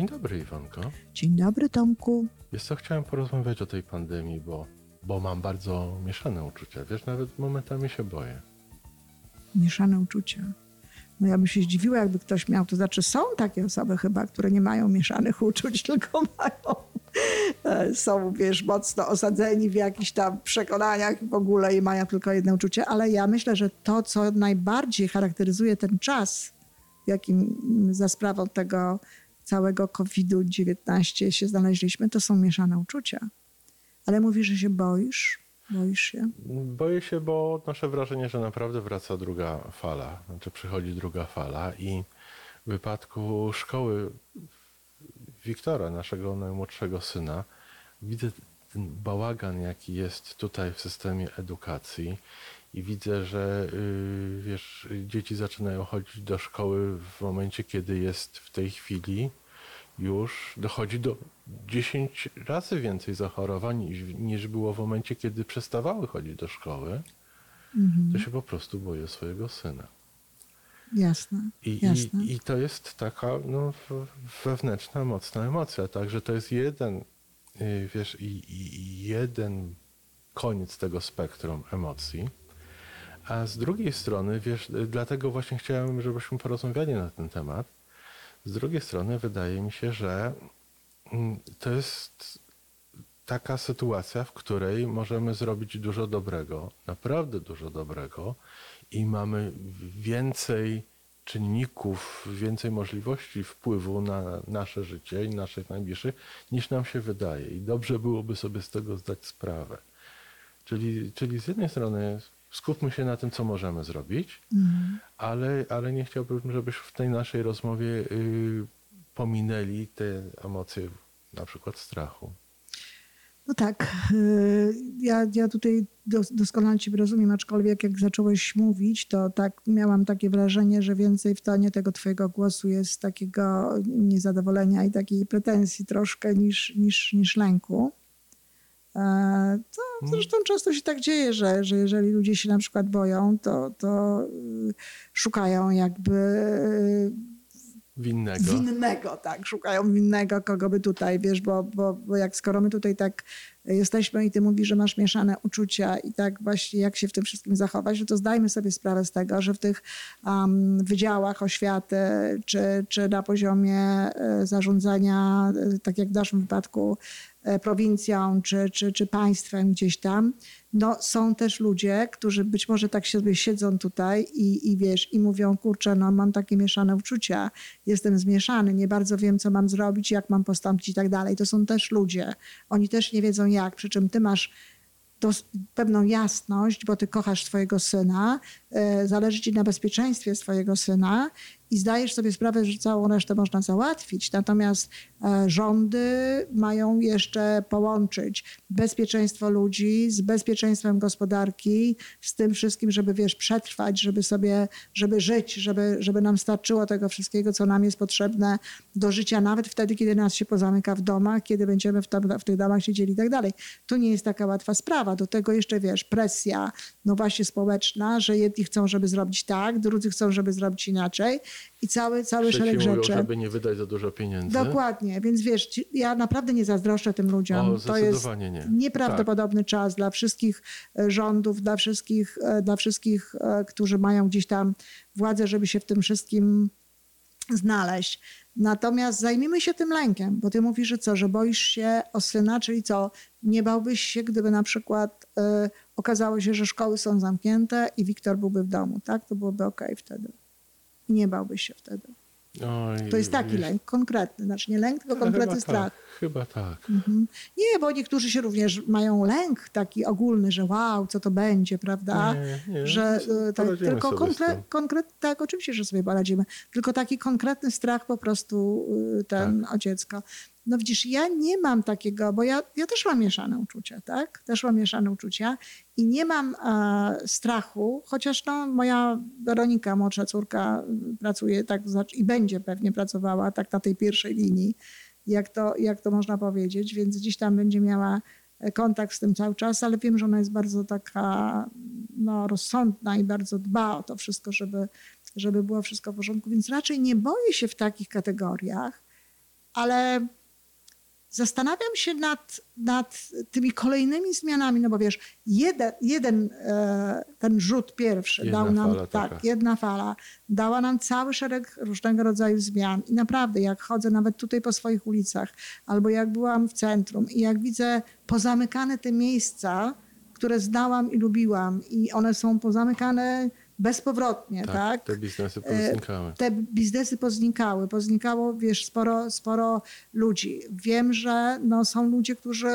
Dzień dobry, Iwonko. Dzień dobry, Tomku. Wiesz co, chciałem porozmawiać o tej pandemii, bo mam bardzo mieszane uczucia. Wiesz, nawet momentami się boję. Mieszane uczucia. No ja bym się zdziwiła, jakby ktoś miał, to znaczy są takie osoby chyba, które nie mają mieszanych uczuć, tylko mają, są, wiesz, mocno osadzeni w jakichś tam przekonaniach w ogóle i mają tylko jedno uczucie, ale ja myślę, że to, co najbardziej charakteryzuje ten czas, jakim za sprawą tego całego COVID-19 się znaleźliśmy, to są mieszane uczucia. Ale mówisz, że się boisz? Boisz się? Boję się, bo odnoszę wrażenie, że naprawdę wraca druga fala. Znaczy przychodzi druga fala i w wypadku szkoły Wiktora, naszego najmłodszego syna, widzę ten bałagan, jaki jest tutaj w systemie edukacji i widzę, że wiesz, dzieci zaczynają chodzić do szkoły w momencie, kiedy jest w tej chwili już dochodzi do 10 razy więcej zachorowań niż było w momencie, kiedy przestawały chodzić do szkoły, to się po prostu boję swojego syna. Jasne. I to jest taka wewnętrzna, mocna emocja. Także to jest jeden koniec tego spektrum emocji. A z drugiej strony, wiesz, dlatego właśnie chciałem, żebyśmy porozmawiali na ten temat. Z drugiej strony wydaje mi się, że to jest taka sytuacja, w której możemy zrobić dużo dobrego, naprawdę dużo dobrego i mamy więcej czynników, więcej możliwości wpływu na nasze życie i naszych najbliższych, niż nam się wydaje i dobrze byłoby sobie z tego zdać sprawę. Czyli z jednej strony skupmy się na tym, co możemy zrobić, ale nie chciałbym, żebyśmy w tej naszej rozmowie pominęli te emocje, na przykład strachu. No tak, ja tutaj doskonale cię rozumiem, aczkolwiek jak zacząłeś mówić, to tak miałam takie wrażenie, że więcej w tonie tego twojego głosu jest takiego niezadowolenia i takiej pretensji troszkę niż lęku. To zresztą często się tak dzieje, że jeżeli ludzie się na przykład boją, to szukają jakby winnego, tak, szukają winnego, kogo by tutaj, wiesz, bo jak skoro my tutaj tak jesteśmy i ty mówisz, że masz mieszane uczucia i tak właśnie jak się w tym wszystkim zachować, no to zdajmy sobie sprawę z tego, że w tych wydziałach oświaty czy na poziomie zarządzania, tak jak w naszym wypadku, prowincją czy państwem gdzieś tam, no są też ludzie, którzy być może tak sobie siedzą tutaj i wiesz, i mówią, kurczę, no mam takie mieszane uczucia, jestem zmieszany, nie bardzo wiem, co mam zrobić, jak mam postąpić i tak dalej. To są też ludzie. Oni też nie wiedzą jak, przy czym ty masz pewną jasność, bo ty kochasz swojego syna, zależy ci na bezpieczeństwie swojego syna i zdajesz sobie sprawę, że całą resztę można załatwić. Natomiast rządy mają jeszcze połączyć bezpieczeństwo ludzi z bezpieczeństwem gospodarki, z tym wszystkim, żeby wiesz, przetrwać, żeby żyć, żeby nam starczyło tego wszystkiego, co nam jest potrzebne do życia, nawet wtedy, kiedy nas się pozamyka w domach, kiedy będziemy w tych domach siedzieli i tak dalej. To nie jest taka łatwa sprawa. Do tego jeszcze, wiesz, presja, no właśnie społeczna, że jedni chcą, żeby zrobić tak, drudzy chcą, żeby zrobić inaczej. I cały szereg rzeczy. Mówią, żeby nie wydać za dużo pieniędzy. Dokładnie, więc wiesz, ja naprawdę nie zazdroszczę tym ludziom. To jest nieprawdopodobny czas dla wszystkich rządów, dla wszystkich, którzy mają gdzieś tam władzę, żeby się w tym wszystkim znaleźć. Natomiast zajmijmy się tym lękiem, bo ty mówisz, że co, że boisz się o syna, czyli co, nie bałbyś się, gdyby na przykład okazało się, że szkoły są zamknięte i Wiktor byłby w domu, tak? To byłoby okej wtedy. Nie bałbyś się wtedy. To jest taki lęk konkretny. Znaczy nie lęk, tylko konkretny strach. Chyba tak. Mhm. Nie, bo niektórzy się również mają lęk taki ogólny, że wow, co to będzie, prawda? Nie, że tak, tylko konkretny, tak, oczywiście, że sobie poradzimy. Tylko taki konkretny strach po prostu o dziecko. No widzisz, ja nie mam takiego, bo ja też mam mieszane uczucia, tak? Też mam mieszane uczucia i nie mam strachu, chociaż moja Weronika, młodsza córka, pracuje tak i będzie pewnie pracowała tak na tej pierwszej linii, jak to można powiedzieć, więc gdzieś tam będzie miała kontakt z tym cały czas, ale wiem, że ona jest bardzo taka rozsądna i bardzo dba o to wszystko, żeby było wszystko w porządku, więc raczej nie boję się w takich kategoriach, ale zastanawiam się nad tymi kolejnymi zmianami, no bo wiesz, ten rzut pierwszy jedna fala dała nam cały szereg różnego rodzaju zmian i naprawdę jak chodzę nawet tutaj po swoich ulicach albo jak byłam w centrum i jak widzę pozamykane te miejsca, które znałam i lubiłam i one są pozamykane bezpowrotnie, tak? Te biznesy poznikały. Poznikało, wiesz, sporo ludzi. Wiem, że są ludzie, którzy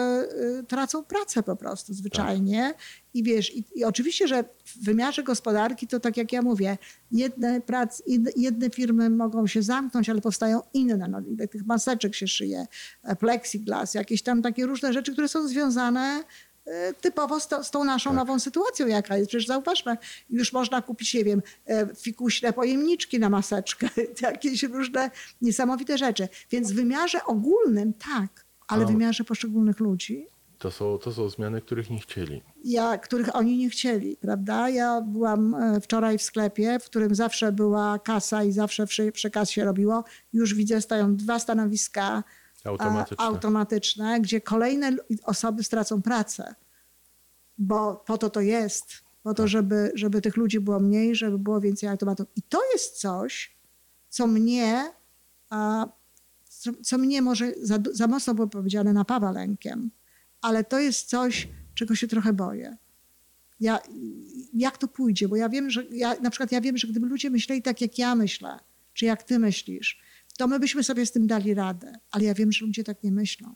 tracą pracę po prostu zwyczajnie. Tak. I wiesz, i oczywiście, że w wymiarze gospodarki to tak jak ja mówię, jedne firmy mogą się zamknąć, ale powstają inne. Tych maseczek się szyje, plexiglas, jakieś tam takie różne rzeczy, które są związane typowo z tą naszą nową sytuacją, jaka jest. Przecież zauważmy, już można kupić, nie wiem, fikuśne pojemniczki na maseczkę, jakieś różne niesamowite rzeczy. Więc w wymiarze ogólnym tak, ale w wymiarze poszczególnych ludzi. To są zmiany, których nie chcieli. Których oni nie chcieli, prawda? Ja byłam wczoraj w sklepie, w którym zawsze była kasa i zawsze przy kasie się robiło. Już widzę, stoją dwa stanowiska automatyczne, gdzie kolejne osoby stracą pracę, bo po to jest, po to, żeby tych ludzi było mniej, żeby było więcej automatów. I to jest coś, co mnie może za mocno było powiedziane, napawa lękiem, ale to jest coś, czego się trochę boję. Jak to pójdzie? Bo ja wiem, że na przykład gdyby ludzie myśleli tak, jak ja myślę, czy jak ty myślisz, to my byśmy sobie z tym dali radę. Ale ja wiem, że ludzie tak nie myślą.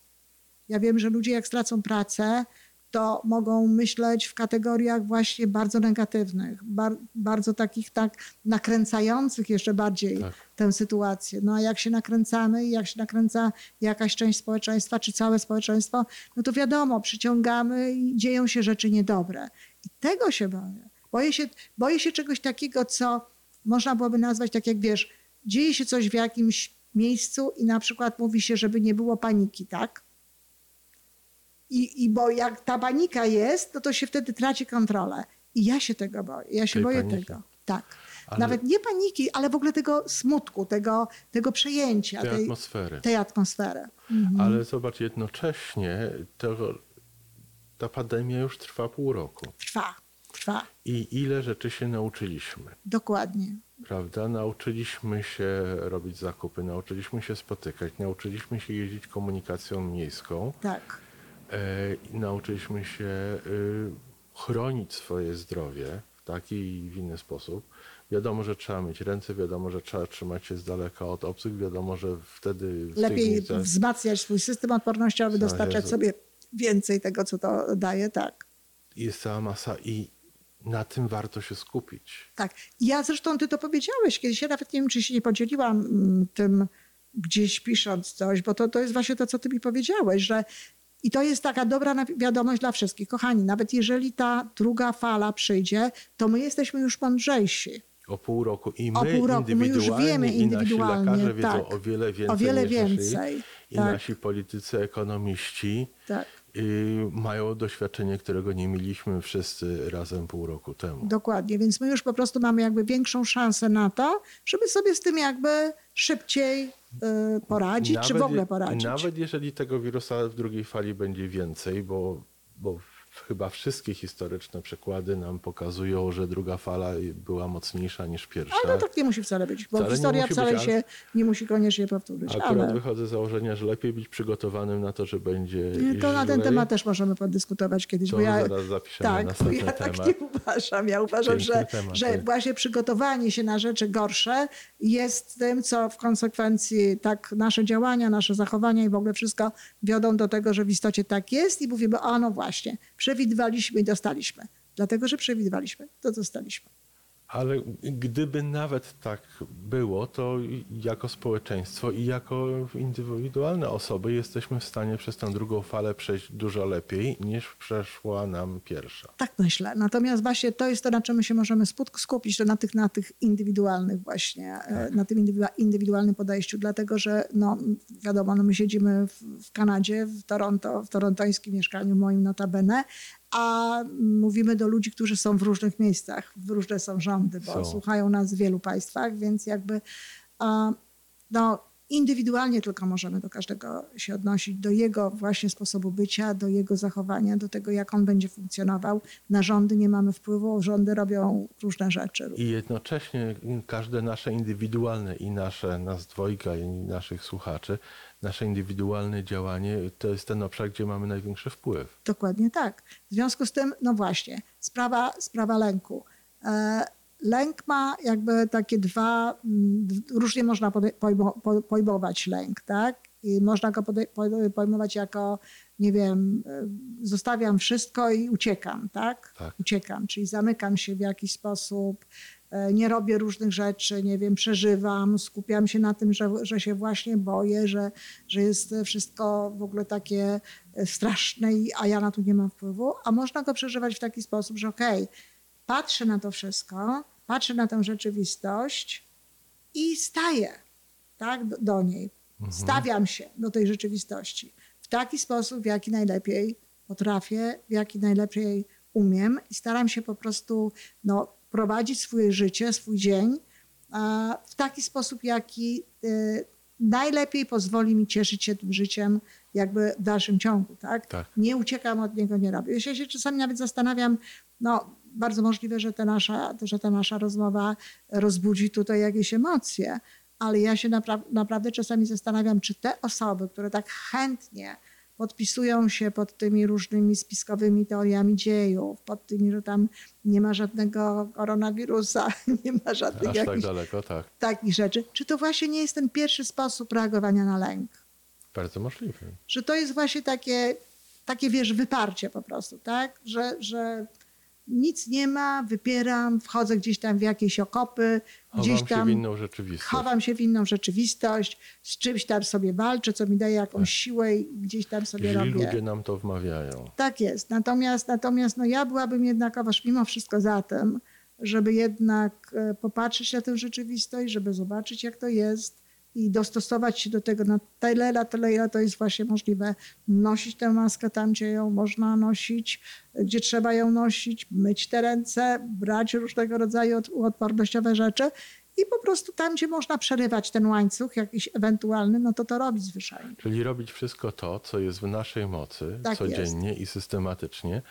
Ja wiem, że ludzie jak stracą pracę, to mogą myśleć w kategoriach właśnie bardzo negatywnych, bardzo takich nakręcających jeszcze bardziej tę sytuację. A jak się nakręcamy i jak się nakręca jakaś część społeczeństwa czy całe społeczeństwo, to wiadomo, przyciągamy i dzieją się rzeczy niedobre. I tego się boję. Boję się czegoś takiego, co można byłoby nazwać tak jak, wiesz, dzieje się coś w jakimś miejscu i na przykład mówi się, żeby nie było paniki, tak? I bo jak ta panika jest, to się wtedy traci kontrolę. I ja się tego boję. Ja się boję paniki. Tego. Tak. Ale... Nawet nie paniki, ale w ogóle tego smutku, tego przejęcia. Tej atmosfery. Mhm. Ale zobacz, jednocześnie ta pandemia już trwa pół roku. Trwa. I ile rzeczy się nauczyliśmy. Dokładnie. Prawda? Nauczyliśmy się robić zakupy, nauczyliśmy się spotykać, nauczyliśmy się jeździć komunikacją miejską. Tak. Nauczyliśmy się chronić swoje zdrowie w taki i w inny sposób. Wiadomo, że trzeba myć ręce, wiadomo, że trzeba trzymać się z daleka od obcych, wiadomo, że wtedy... Lepiej wzmacniać swój system odpornościowy, dostarczać sobie więcej tego, co to daje, tak. Jest cała masa i na tym warto się skupić. Tak. Ja zresztą ty to powiedziałeś kiedyś. Ja nawet nie wiem, czy się nie podzieliłam tym gdzieś pisząc coś, bo to jest właśnie to, co ty mi powiedziałeś, że i to jest taka dobra wiadomość dla wszystkich. Kochani, nawet jeżeli ta druga fala przyjdzie, to my jesteśmy już mądrzejsi. O pół roku. I my indywidualnie, i nasi lekarze wiedzą o wiele więcej. I nasi politycy, ekonomiści mają doświadczenie, którego nie mieliśmy wszyscy razem pół roku temu. Dokładnie, więc my już po prostu mamy jakby większą szansę na to, żeby sobie z tym jakby szybciej poradzić, czy w ogóle poradzić. Nawet jeżeli tego wirusa w drugiej fali będzie więcej, bo chyba wszystkie historyczne przykłady nam pokazują, że druga fala była mocniejsza niż pierwsza. Ale to tak nie musi wcale być, bo historia wcale się nie musi koniecznie powtórzyć. Akurat wychodzę z założenia, że lepiej być przygotowanym na to, że będzie źle. Na ten temat też możemy podyskutować kiedyś. Bo ja zaraz zapiszemy następny temat. Tak nie uważam. Ja uważam, że właśnie przygotowanie się na rzeczy gorsze jest tym, co w konsekwencji nasze działania, nasze zachowania i w ogóle wszystko wiodą do tego, że w istocie tak jest i mówimy, właśnie, przewidywaliśmy i dostaliśmy. Dlatego, że przewidywaliśmy, to dostaliśmy. Ale gdyby nawet tak było, to jako społeczeństwo i jako indywidualne osoby jesteśmy w stanie przez tę drugą falę przejść dużo lepiej niż przeszła nam pierwsza. Tak myślę. Natomiast właśnie to jest to, na czym my się możemy skupić, to na tych indywidualnych właśnie, na tym indywidualnym podejściu, dlatego że wiadomo, my siedzimy w Kanadzie, w Toronto, w torontońskim mieszkaniu moim notabene, a mówimy do ludzi, którzy są w różnych miejscach, różne są rządy, bo słuchają nas w wielu państwach, więc jakby Indywidualnie tylko możemy do każdego się odnosić, do jego właśnie sposobu bycia, do jego zachowania, do tego, jak on będzie funkcjonował. Na rządy nie mamy wpływu, rządy robią różne rzeczy. I jednocześnie każde nasze indywidualne i nas dwojga i naszych słuchaczy, nasze indywidualne działanie to jest ten obszar, gdzie mamy największy wpływ. Dokładnie tak. W związku z tym, no właśnie, sprawa lęku. Lęk ma jakby takie dwa, różnie można pojmować lęk, tak? I można go pojmować jako, nie wiem, zostawiam wszystko i uciekam, tak? Tak. Uciekam, czyli zamykam się w jakiś sposób, nie robię różnych rzeczy, nie wiem, przeżywam, skupiam się na tym, że się właśnie boję, że jest wszystko w ogóle takie straszne, a ja na to nie mam wpływu, a można go przeżywać w taki sposób, że okej, patrzę na to wszystko, patrzę na tę rzeczywistość i staję, tak, do niej. Mhm. Stawiam się do tej rzeczywistości w taki sposób, w jaki najlepiej potrafię, w jaki najlepiej umiem i staram się po prostu prowadzić swoje życie, swój dzień w taki sposób, jaki najlepiej pozwoli mi cieszyć się tym życiem jakby w dalszym ciągu, tak? Tak. Nie uciekam od niego, nie robię. Ja się czasami nawet zastanawiam, bardzo możliwe, że ta nasza rozmowa rozbudzi tutaj jakieś emocje, ale ja się naprawdę czasami zastanawiam, czy te osoby, które tak chętnie podpisują się pod tymi różnymi spiskowymi teoriami dziejów, pod tymi, że tam nie ma żadnego koronawirusa, nie ma żadnych jakichś tak daleko, tak. Takich rzeczy. Czy to właśnie nie jest ten pierwszy sposób reagowania na lęk? Bardzo możliwe. Że to jest właśnie takie wiesz, wyparcie po prostu, tak? Że nic nie ma, wypieram, wchodzę gdzieś tam w jakieś okopy, chowam się w inną rzeczywistość, z czymś tam sobie walczę, co mi daje jakąś siłę i gdzieś tam sobie robię. Źli ludzie nam to wmawiają. Tak jest. Natomiast ja byłabym jednakowoż mimo wszystko za tym, żeby jednak popatrzeć na tę rzeczywistość, żeby zobaczyć, jak to jest i dostosować się do tego na tyle, ile to jest właśnie możliwe. Nosić tę maskę tam, gdzie ją można nosić, gdzie trzeba ją nosić, myć te ręce, brać różnego rodzaju odpornościowe rzeczy i po prostu tam, gdzie można przerywać ten łańcuch jakiś ewentualny, to robić zwyczajnie. Czyli robić wszystko to, co jest w naszej mocy tak codziennie jest. I systematycznie,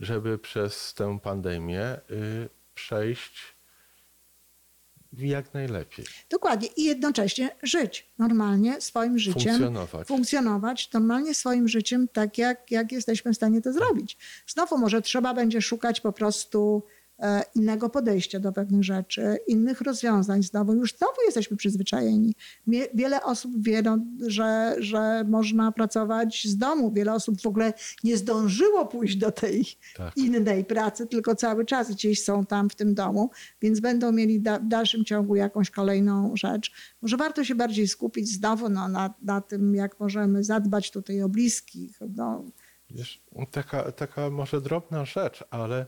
żeby przez tę pandemię przejść jak najlepiej. Dokładnie. I jednocześnie żyć normalnie swoim życiem. Funkcjonować normalnie swoim życiem, tak jak jesteśmy w stanie to zrobić. Znowu może trzeba będzie szukać po prostu innego podejścia do pewnych rzeczy, innych rozwiązań. Znowu jesteśmy przyzwyczajeni. Wiele osób wie, że można pracować z domu. Wiele osób w ogóle nie zdążyło pójść do tej innej pracy, tylko cały czas gdzieś są tam w tym domu, więc będą mieli w dalszym ciągu jakąś kolejną rzecz. Może warto się bardziej skupić znowu na tym, jak możemy zadbać tutaj o bliskich. Wiesz, taka może drobna rzecz, ale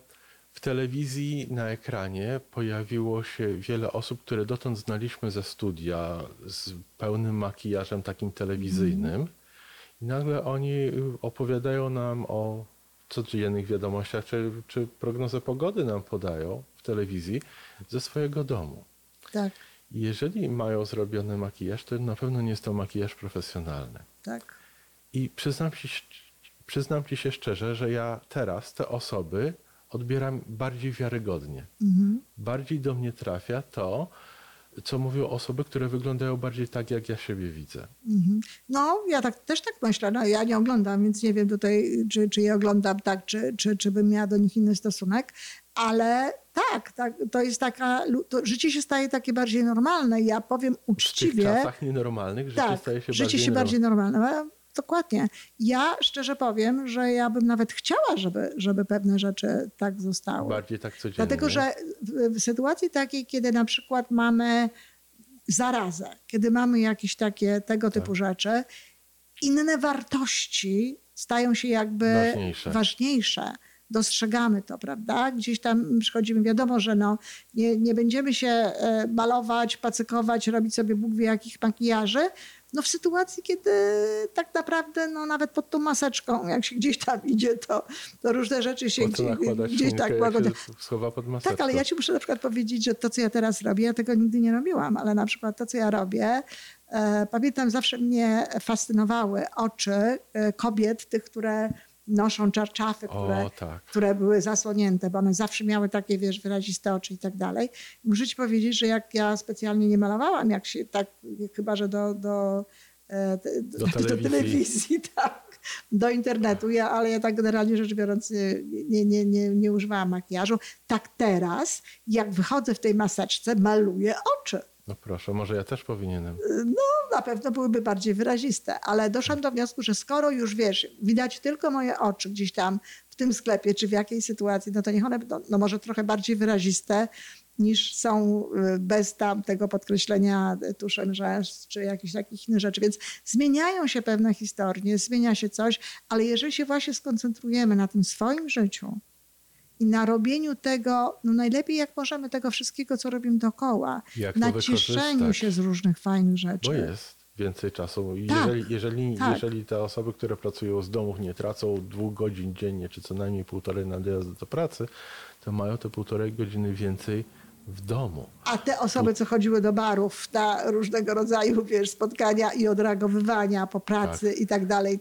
w telewizji na ekranie pojawiło się wiele osób, które dotąd znaliśmy ze studia z pełnym makijażem takim telewizyjnym i nagle oni opowiadają nam o codziennych wiadomościach czy prognozę pogody nam podają w telewizji ze swojego domu. Tak. Jeżeli mają zrobiony makijaż, to na pewno nie jest to makijaż profesjonalny. Tak. I przyznam ci się szczerze, że ja teraz te osoby odbieram bardziej wiarygodnie. Mhm. Bardziej do mnie trafia to, co mówią osoby, które wyglądają bardziej tak, jak ja siebie widzę. Mhm. Ja też tak myślę. Ja nie oglądam, więc nie wiem tutaj, czy je oglądam tak, czy bym miała do nich inny stosunek, ale tak, to jest życie się staje takie bardziej normalne. Ja powiem uczciwie. W tych czasach nienormalnych życie się staje bardziej normalne. Dokładnie. Ja szczerze powiem, że ja bym nawet chciała, żeby pewne rzeczy tak zostały. Bardziej tak codziennie. Dlatego, że w sytuacji takiej, kiedy na przykład mamy zarazę, kiedy mamy jakieś takie tego typu rzeczy, inne wartości stają się jakby ważniejsze. Dostrzegamy to, prawda? Gdzieś tam przychodzimy, wiadomo, że nie będziemy się malować, pacykować, robić sobie Bóg wie jakich makijaży, w sytuacji, kiedy tak naprawdę nawet pod tą maseczką, jak się gdzieś tam idzie, to różne rzeczy się gdzieś tak łagodzą. Schowa pod maseczką. Tak, ale ja ci muszę na przykład powiedzieć, że to, co ja teraz robię, ja tego nigdy nie robiłam, ale na przykład to, co ja robię, Pamiętam, zawsze mnie fascynowały oczy kobiet, tych, które noszą czarczafy, które były zasłonięte, bo one zawsze miały takie, wiesz, wyraziste oczy i tak dalej. Muszę ci powiedzieć, że jak ja specjalnie nie malowałam, jak się tak, chyba że do telewizji, tak, do internetu, ale ja tak generalnie rzecz biorąc nie używałam makijażu. Tak teraz, jak wychodzę w tej maseczce, maluję oczy. No proszę, może ja też powinienem. No na pewno byłyby bardziej wyraziste, ale doszłam do wniosku, że skoro już wiesz, widać tylko moje oczy gdzieś tam w tym sklepie czy w jakiej sytuacji, no to niech one będą może trochę bardziej wyraziste niż są bez tam tego podkreślenia tuszem rzęs czy jakichś takich innych rzeczy. Więc zmieniają się pewne historie, zmienia się coś, ale jeżeli się właśnie skoncentrujemy na tym swoim życiu, i na robieniu tego, no najlepiej jak możemy, tego wszystkiego, co robimy dookoła. Jak na cieszeniu się z różnych fajnych rzeczy. Bo jest więcej czasu. Jeżeli te osoby, które pracują z domów, nie tracą 2 godzin dziennie, czy co najmniej 1,5 na dojazd do pracy, to mają te 1,5 godziny więcej w domu. A te osoby, co chodziły do barów na różnego rodzaju, wiesz, spotkania i odreagowywania po pracy i tak dalej,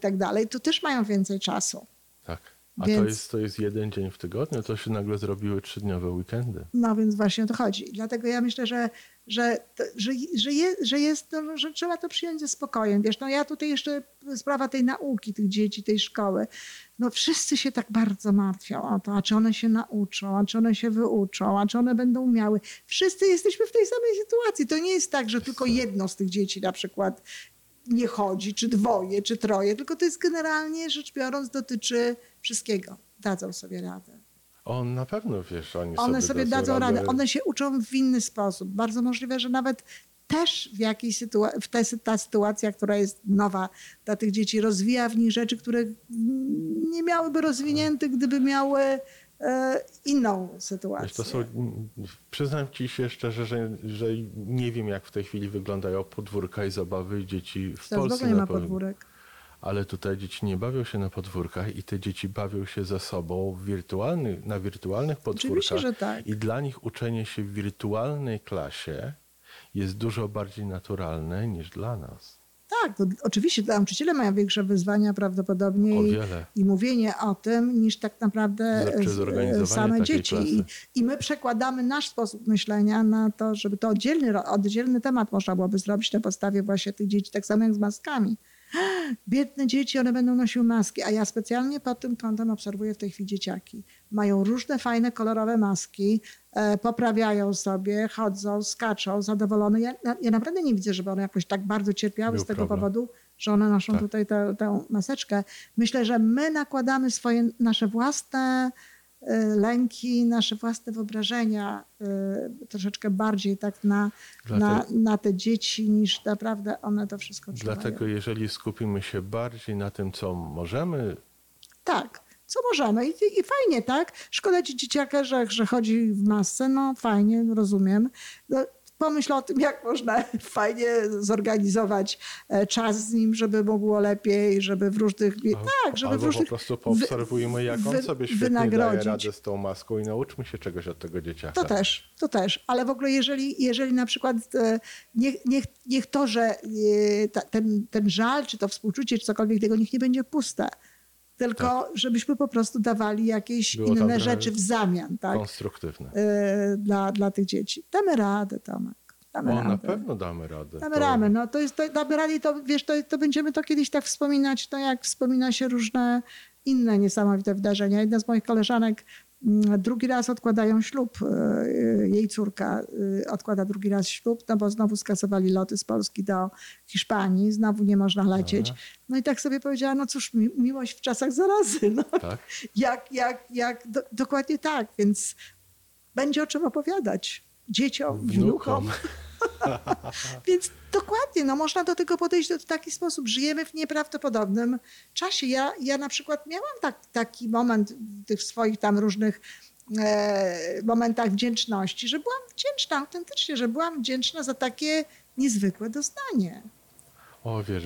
to też mają więcej czasu. Tak. Więc... to jest 1 dzień w tygodniu, to się nagle zrobiły 3-dniowe weekendy. No więc właśnie o to chodzi. Dlatego ja myślę, że trzeba to przyjąć ze spokojem. Wiesz, no ja tutaj jeszcze sprawa tej nauki, tych dzieci, tej szkoły. No wszyscy się tak bardzo martwią o to, a czy one się nauczą, a czy one się wyuczą, a czy one będą umiały. Wszyscy jesteśmy w tej samej sytuacji. To nie jest tak, że tylko jedno z tych dzieci na przykład nie chodzi, czy 2, czy 3, tylko to jest generalnie rzecz biorąc dotyczy wszystkiego. Dadzą sobie radę. Na pewno, wiesz, one sobie dadzą radę. One się uczą w inny sposób. Bardzo możliwe, że nawet też w jakiejś ta sytuacja, która jest nowa dla tych dzieci, rozwija w nich rzeczy, które nie miałyby rozwinięte, gdyby miały inną sytuację. Przyznam ci się szczerze, że nie wiem, jak w tej chwili wyglądają podwórka i zabawy dzieci w Polsce. Nie ma podwórek. Ale tutaj dzieci nie bawią się na podwórkach i te dzieci bawią się ze sobą na wirtualnych podwórkach. Oczywiście, że tak. I dla nich uczenie się w wirtualnej klasie jest dużo bardziej naturalne niż dla nas. Tak, oczywiście nauczyciele mają większe wyzwania prawdopodobnie i mówienie o tym niż tak naprawdę same dzieci. I my przekładamy nasz sposób myślenia na to, żeby to oddzielny temat można byłoby zrobić na podstawie właśnie tych dzieci, tak samo jak z maskami. Biedne dzieci, one będą nosiły maski, a ja specjalnie pod tym kątem obserwuję w tej chwili dzieciaki. Mają różne fajne, kolorowe maski, poprawiają sobie, chodzą, skaczą, zadowolone. Ja naprawdę nie widzę, żeby one jakoś tak bardzo cierpiały z tego powodu, że one noszą tutaj tę maseczkę. Myślę, że my nakładamy nasze własne lęki, nasze własne wyobrażenia troszeczkę bardziej tak na te dzieci, niż naprawdę one to wszystko czują. Dlatego jeżeli skupimy się bardziej na tym, co możemy... Tak, co możemy i fajnie, tak? Szkoda ci dzieciaka, że chodzi w masce, no fajnie, rozumiem. No, pomyśl o tym, jak można fajnie zorganizować czas z nim, żeby mu było lepiej, żeby w różnych... po prostu poobserwujmy, jak on sobie świetnie wynagrodzić. Daje radę z tą maską i nauczmy się czegoś od tego dzieciaka. To też. Ale w ogóle jeżeli na przykład niech to, że ten żal, czy to współczucie, czy cokolwiek tego, niech nie będzie puste. Tylko żebyśmy po prostu dawali jakieś inne rzeczy w zamian. Tak? Konstruktywne. Dla tych dzieci. Damy radę, Tomek. Na pewno damy radę. Damy radę i to, wiesz, to będziemy to kiedyś tak wspominać, no jak wspomina się różne inne niesamowite wydarzenia. Jedna z moich koleżanek 2 raz odkładają ślub. Jej córka odkłada 2 raz ślub, no bo znowu skasowali loty z Polski do Hiszpanii. Znowu nie można lecieć. No i tak sobie powiedziała, no cóż, miłość w czasach zarazy. No. Tak? Dokładnie tak. Więc będzie o czym opowiadać. Dzieciom, wnukom. Więc dokładnie, no można do tego podejść w taki sposób. Żyjemy w nieprawdopodobnym czasie. Ja na przykład miałam taki moment w tych swoich tam różnych momentach wdzięczności, że byłam wdzięczna autentycznie, że byłam wdzięczna za takie niezwykłe doznanie.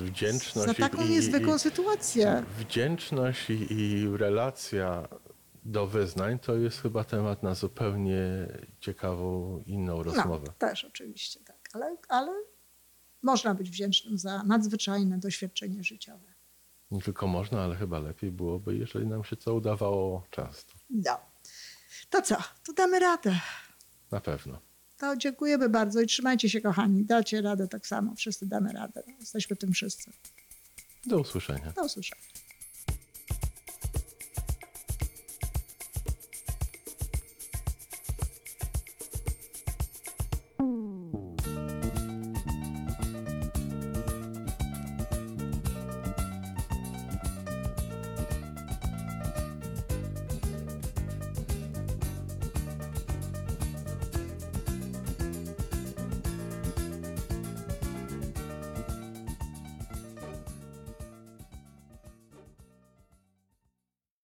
Wdzięczność. Za taką niezwykłą sytuację. Wdzięczność i relacja do wyznań to jest chyba temat na zupełnie ciekawą, inną rozmowę. No, też oczywiście tak, ale można być wdzięcznym za nadzwyczajne doświadczenie życiowe. Nie tylko można, ale chyba lepiej byłoby, jeżeli nam się to udawało często. No. To co? To damy radę. Na pewno. To dziękujemy bardzo i trzymajcie się, kochani. Dacie radę tak samo. Wszyscy damy radę. Jesteśmy tym wszyscy. Do usłyszenia. Do usłyszenia.